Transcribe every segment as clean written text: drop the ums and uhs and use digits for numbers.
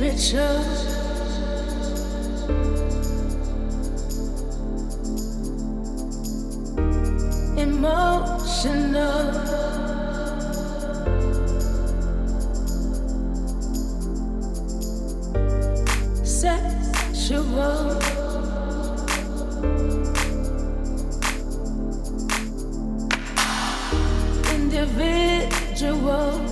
richer. Emotional. Sexual. Individual.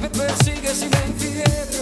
Me persigues y me infieles.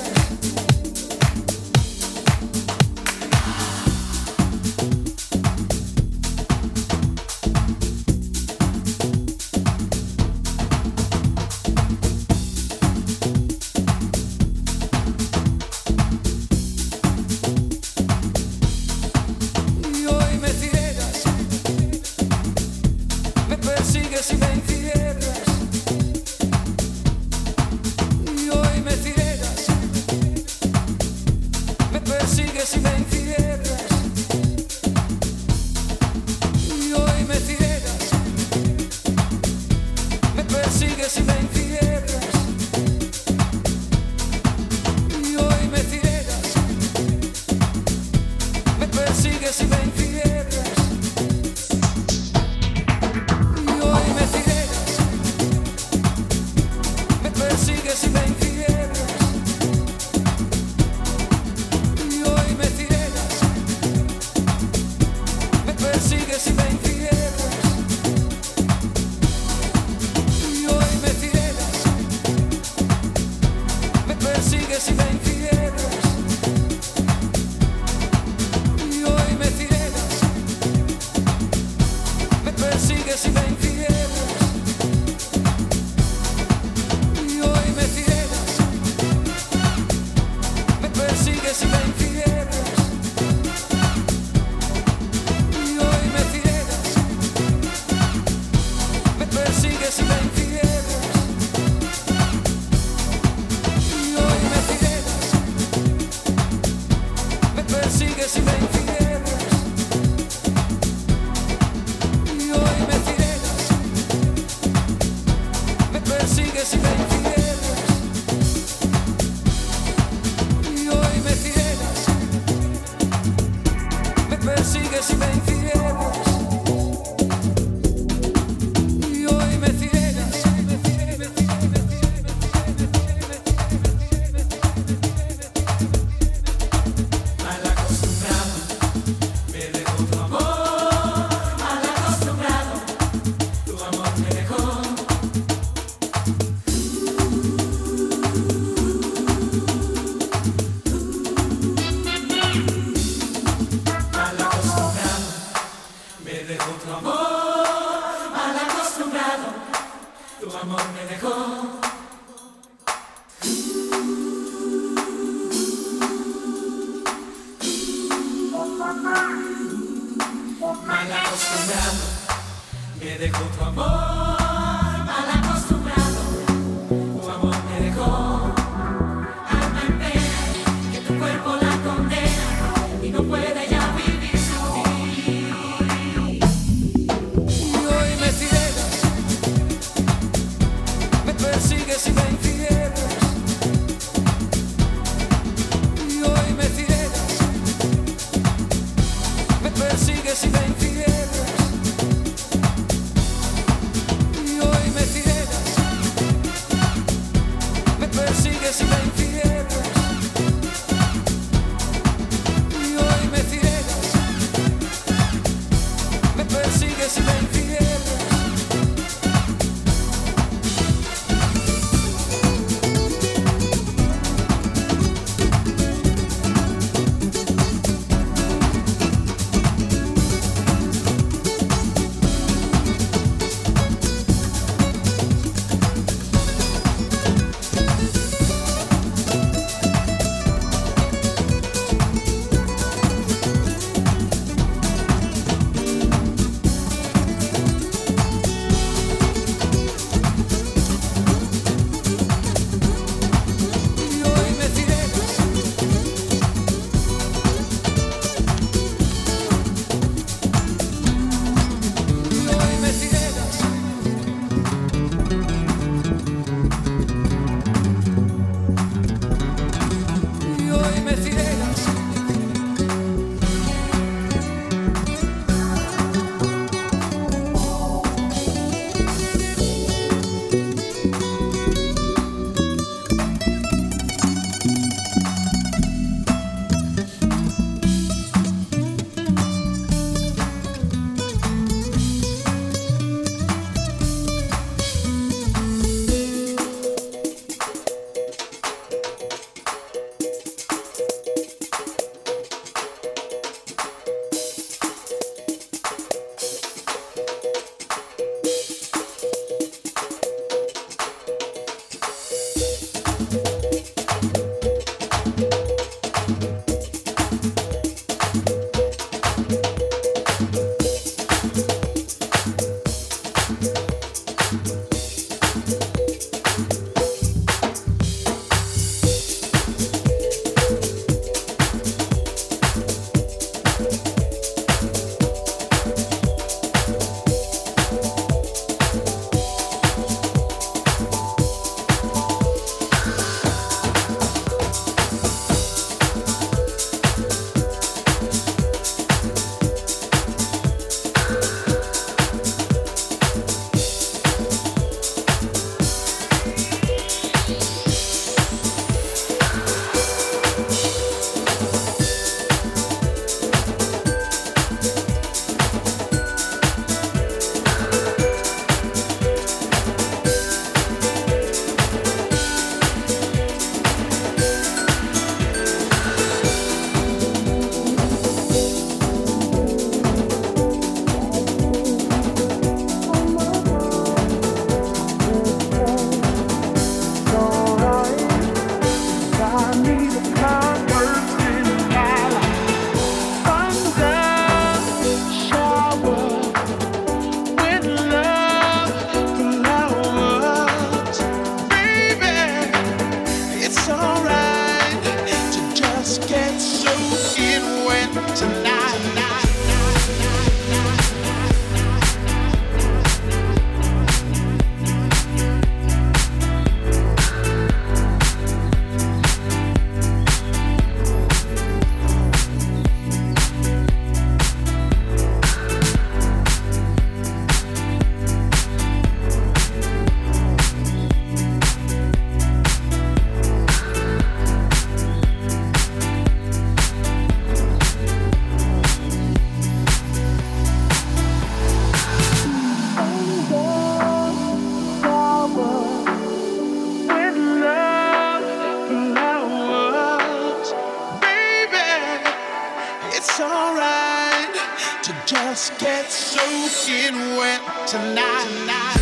just get soaking wet tonight.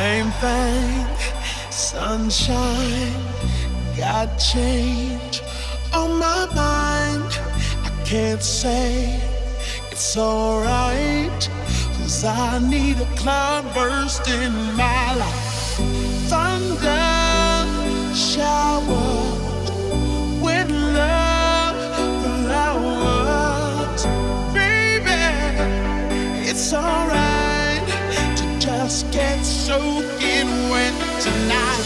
Same thing, sunshine, got change on my mind. I can't say it's alright, 'cause I need a cloudburst in my life. Thunder showered with love flowers. Baby, it's alright. Just get soaking wet tonight.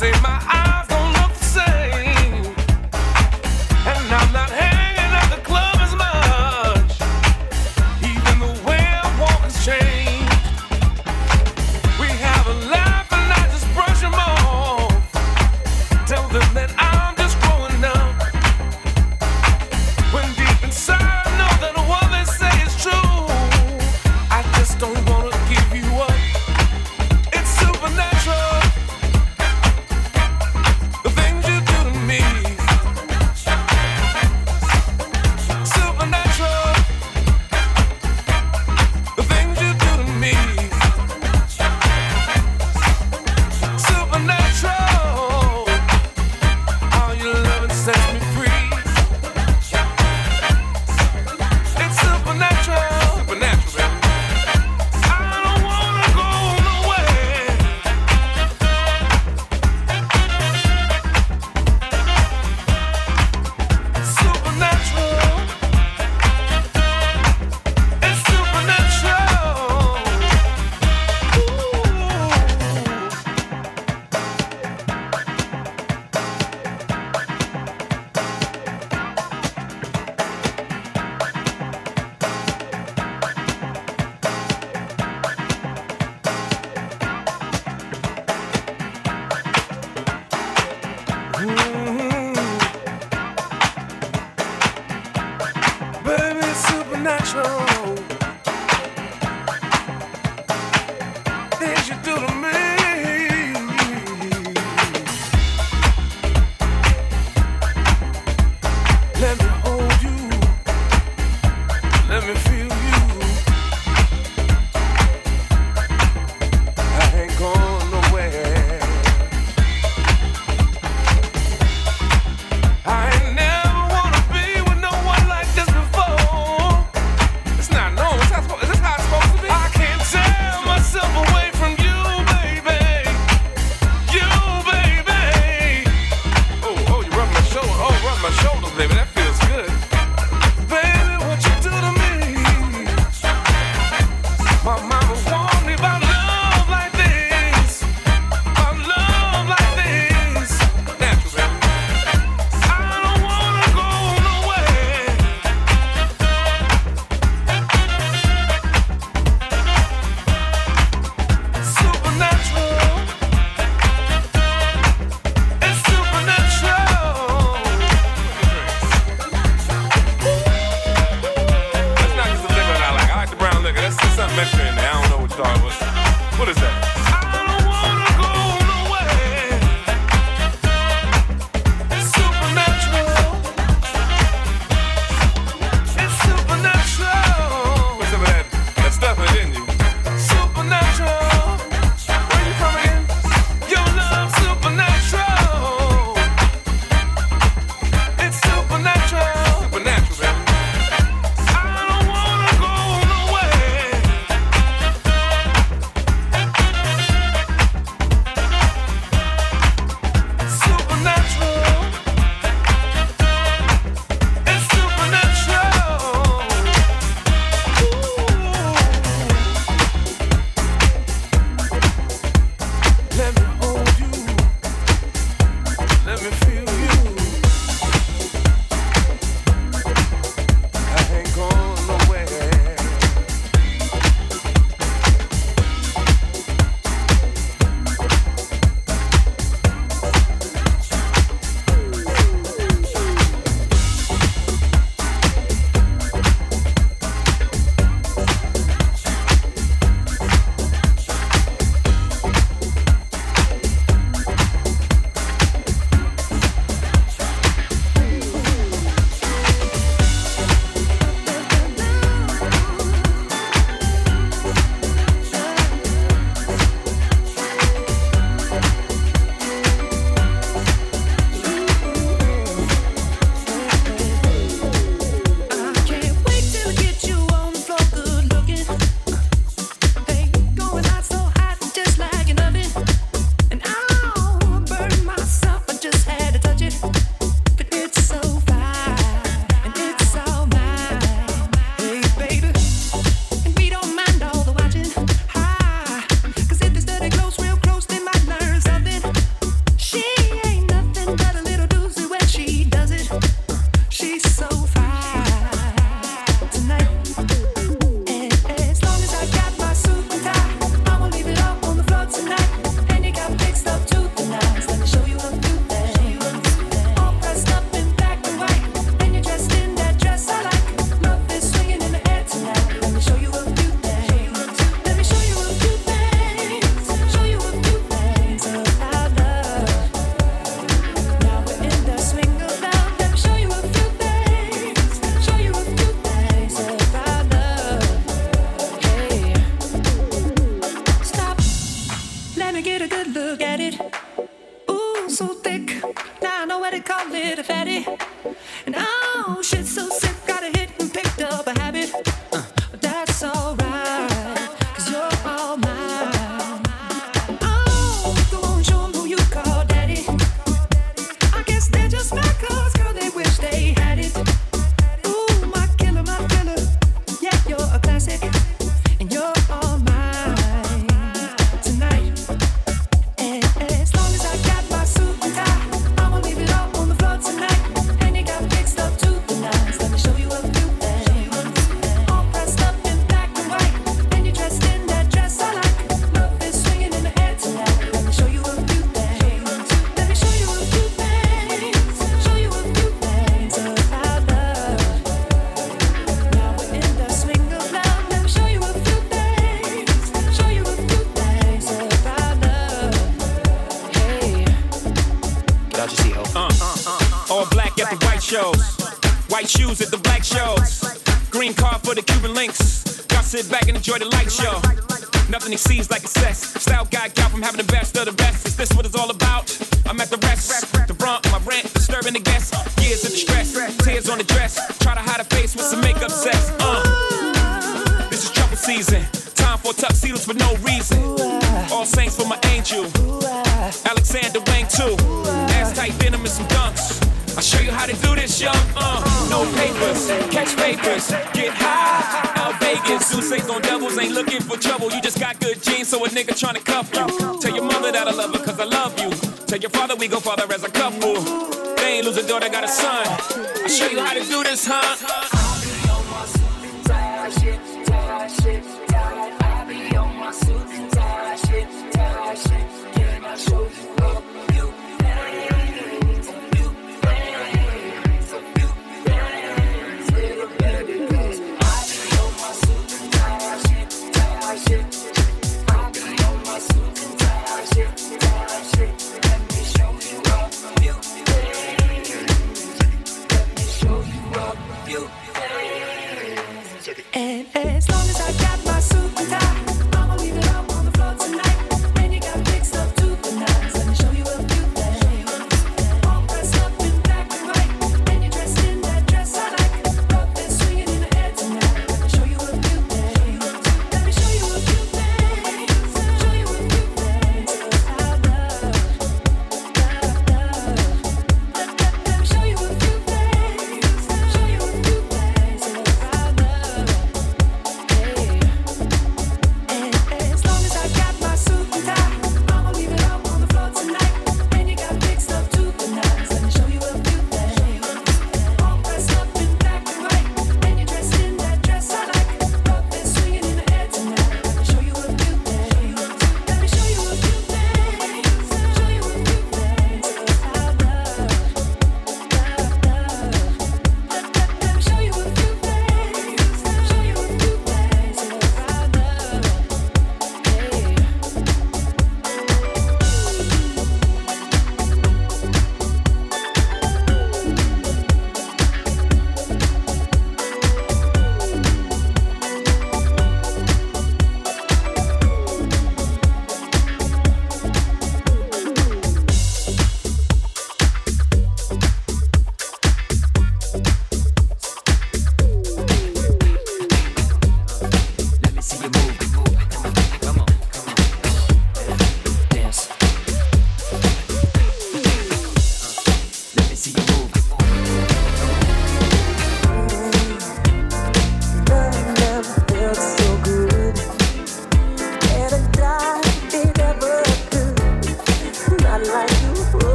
say my eyes don't look the same, and I'm not hanging at the club as much. Even the way I walk has changed. We have a laugh and I just brush them off, tell them that I'm just growing up, when deep inside I know that what they say is true. I just don't want to give you up. Supernatural.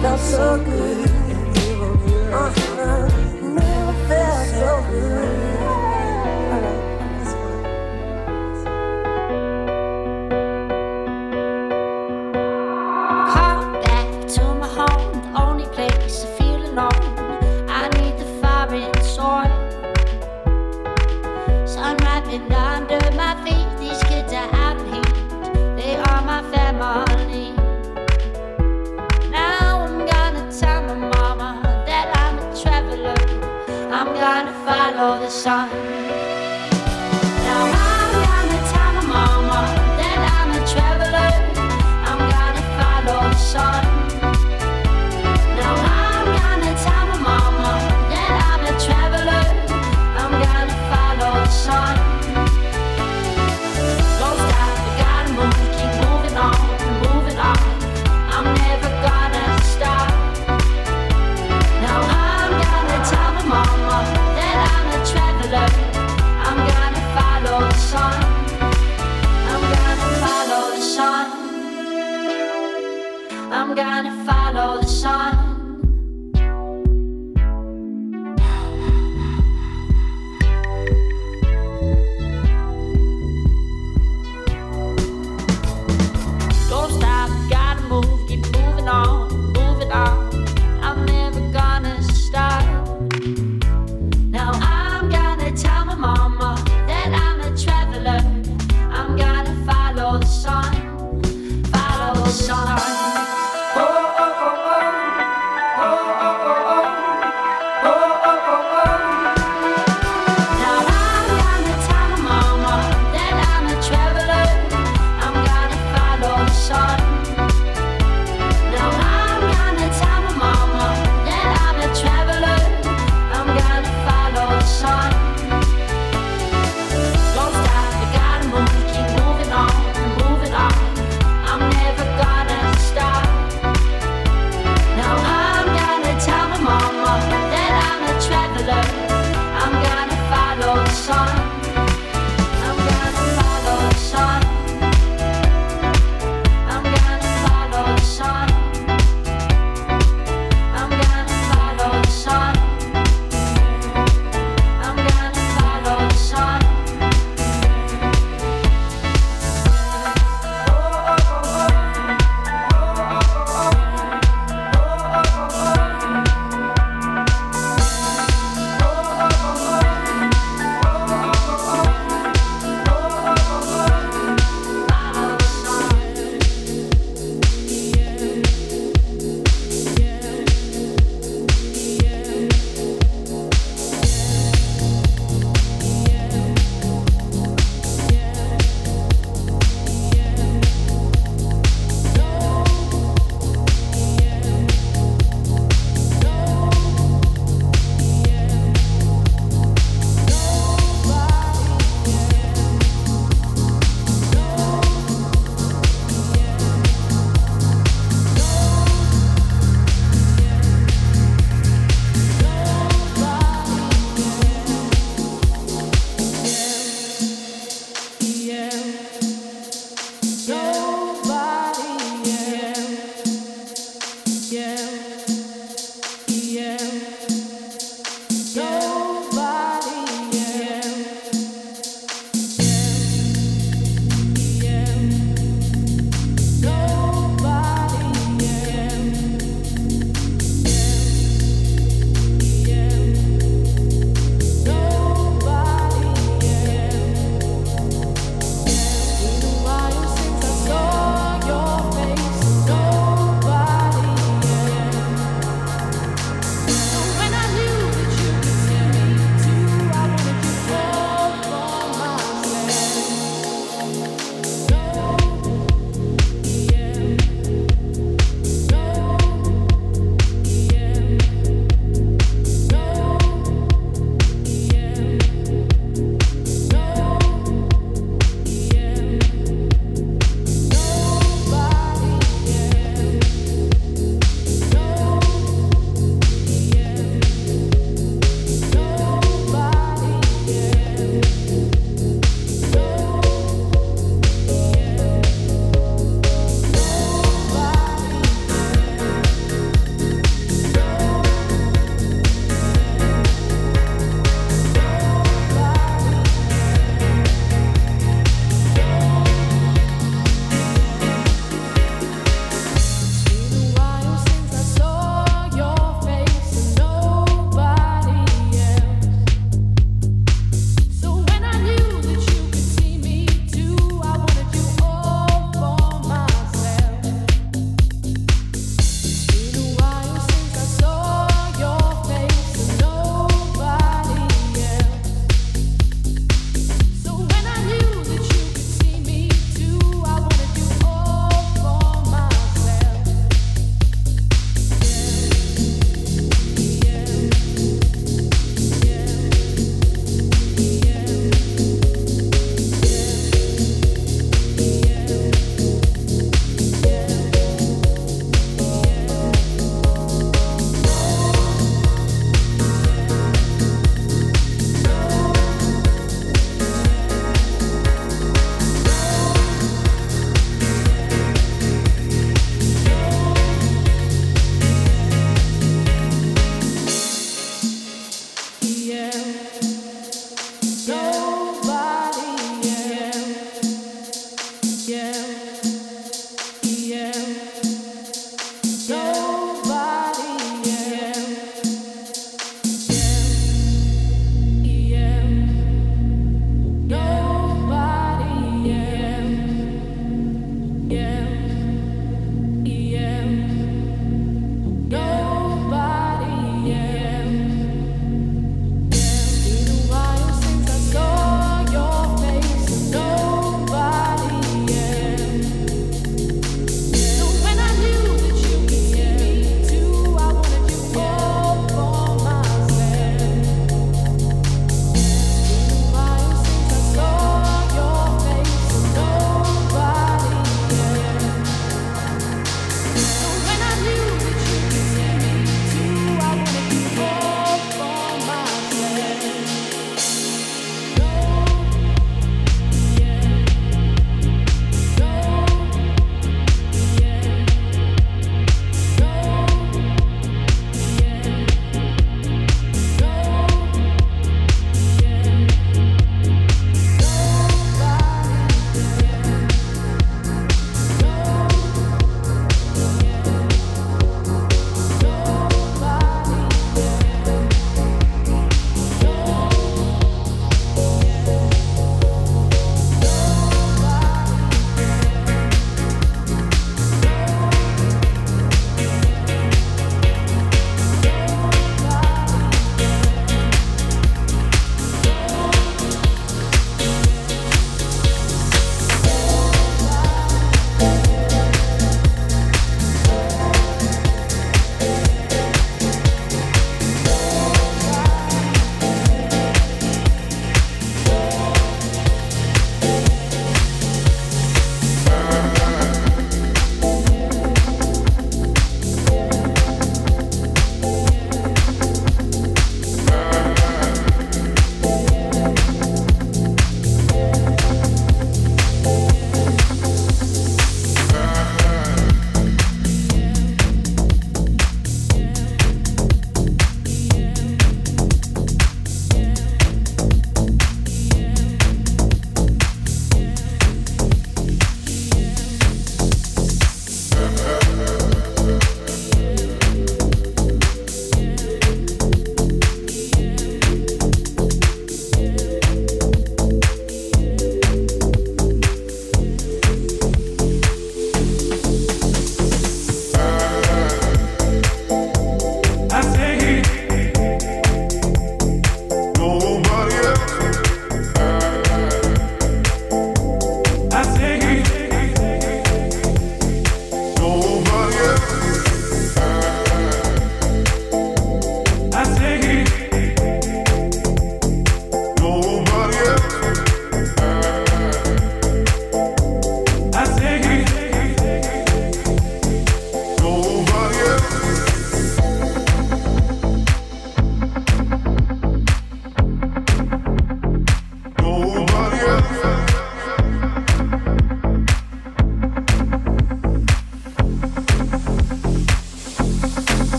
felt so good. Never felt so good. All right, that's fine. Call back to my home, the only place I feel alone. I need the fire and soil. Sun wrapping under my feet. These kids are out in heat. They are my family. I'm gonna follow the sun. Now I'm gonna tell my mama that I'm a traveler. I'm gonna follow the sun. Now I'm gonna tell my mama that I'm a traveler. I'm gonna follow the sun. Don't stop, you gotta move, keep moving on. I'm never gonna stop. Now I'm gonna tell my mama that I'm a traveler. I'm gonna follow the sun. I'm gonna follow the sun. I'm gonna follow the sun. Don't stop, gotta move, keep moving on, I'm never gonna stop.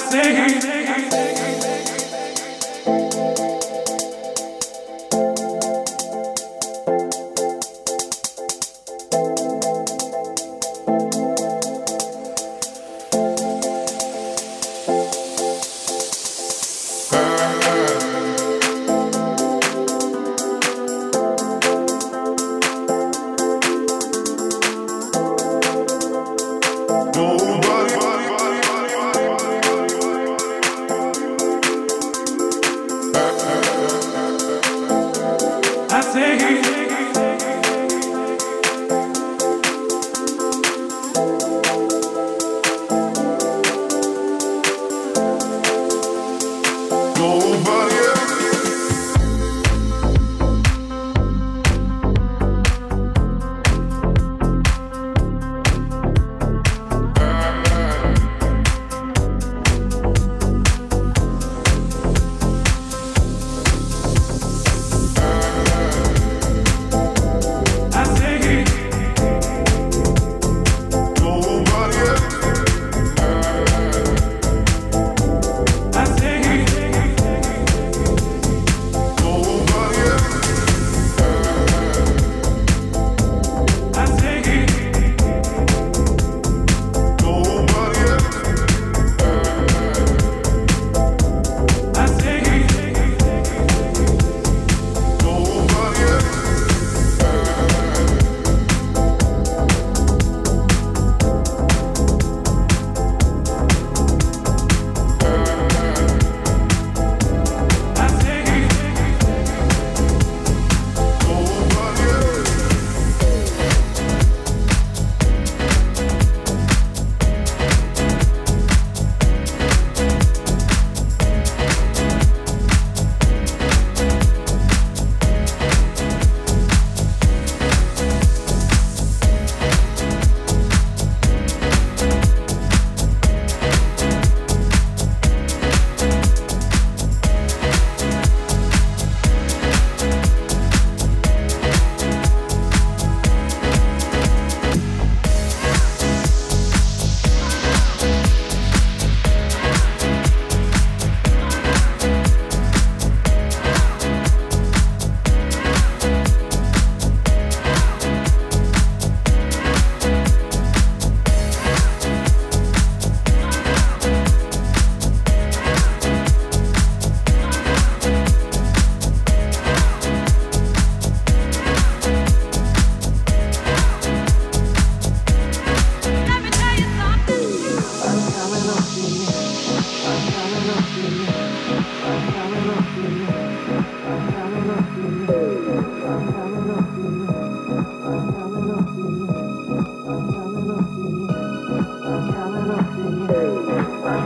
I'm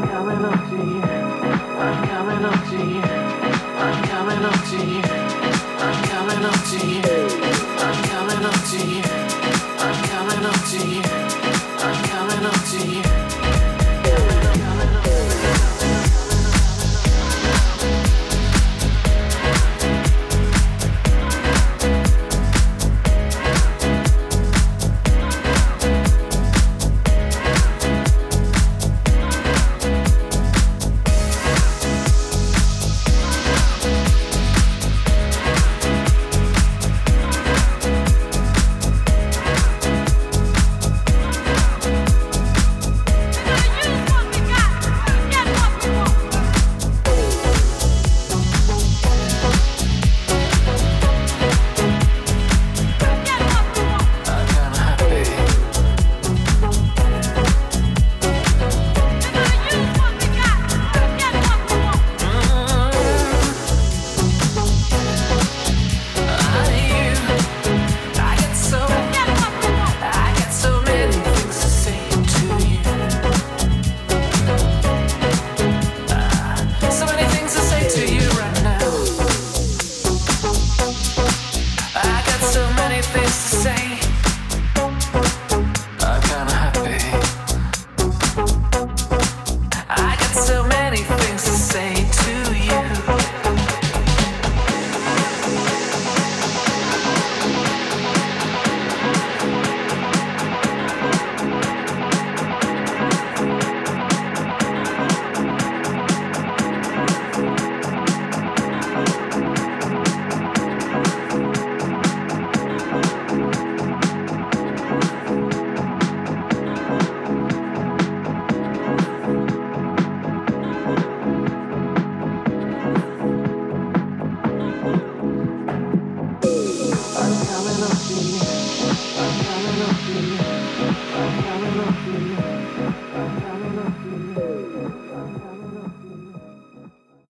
coming up to you.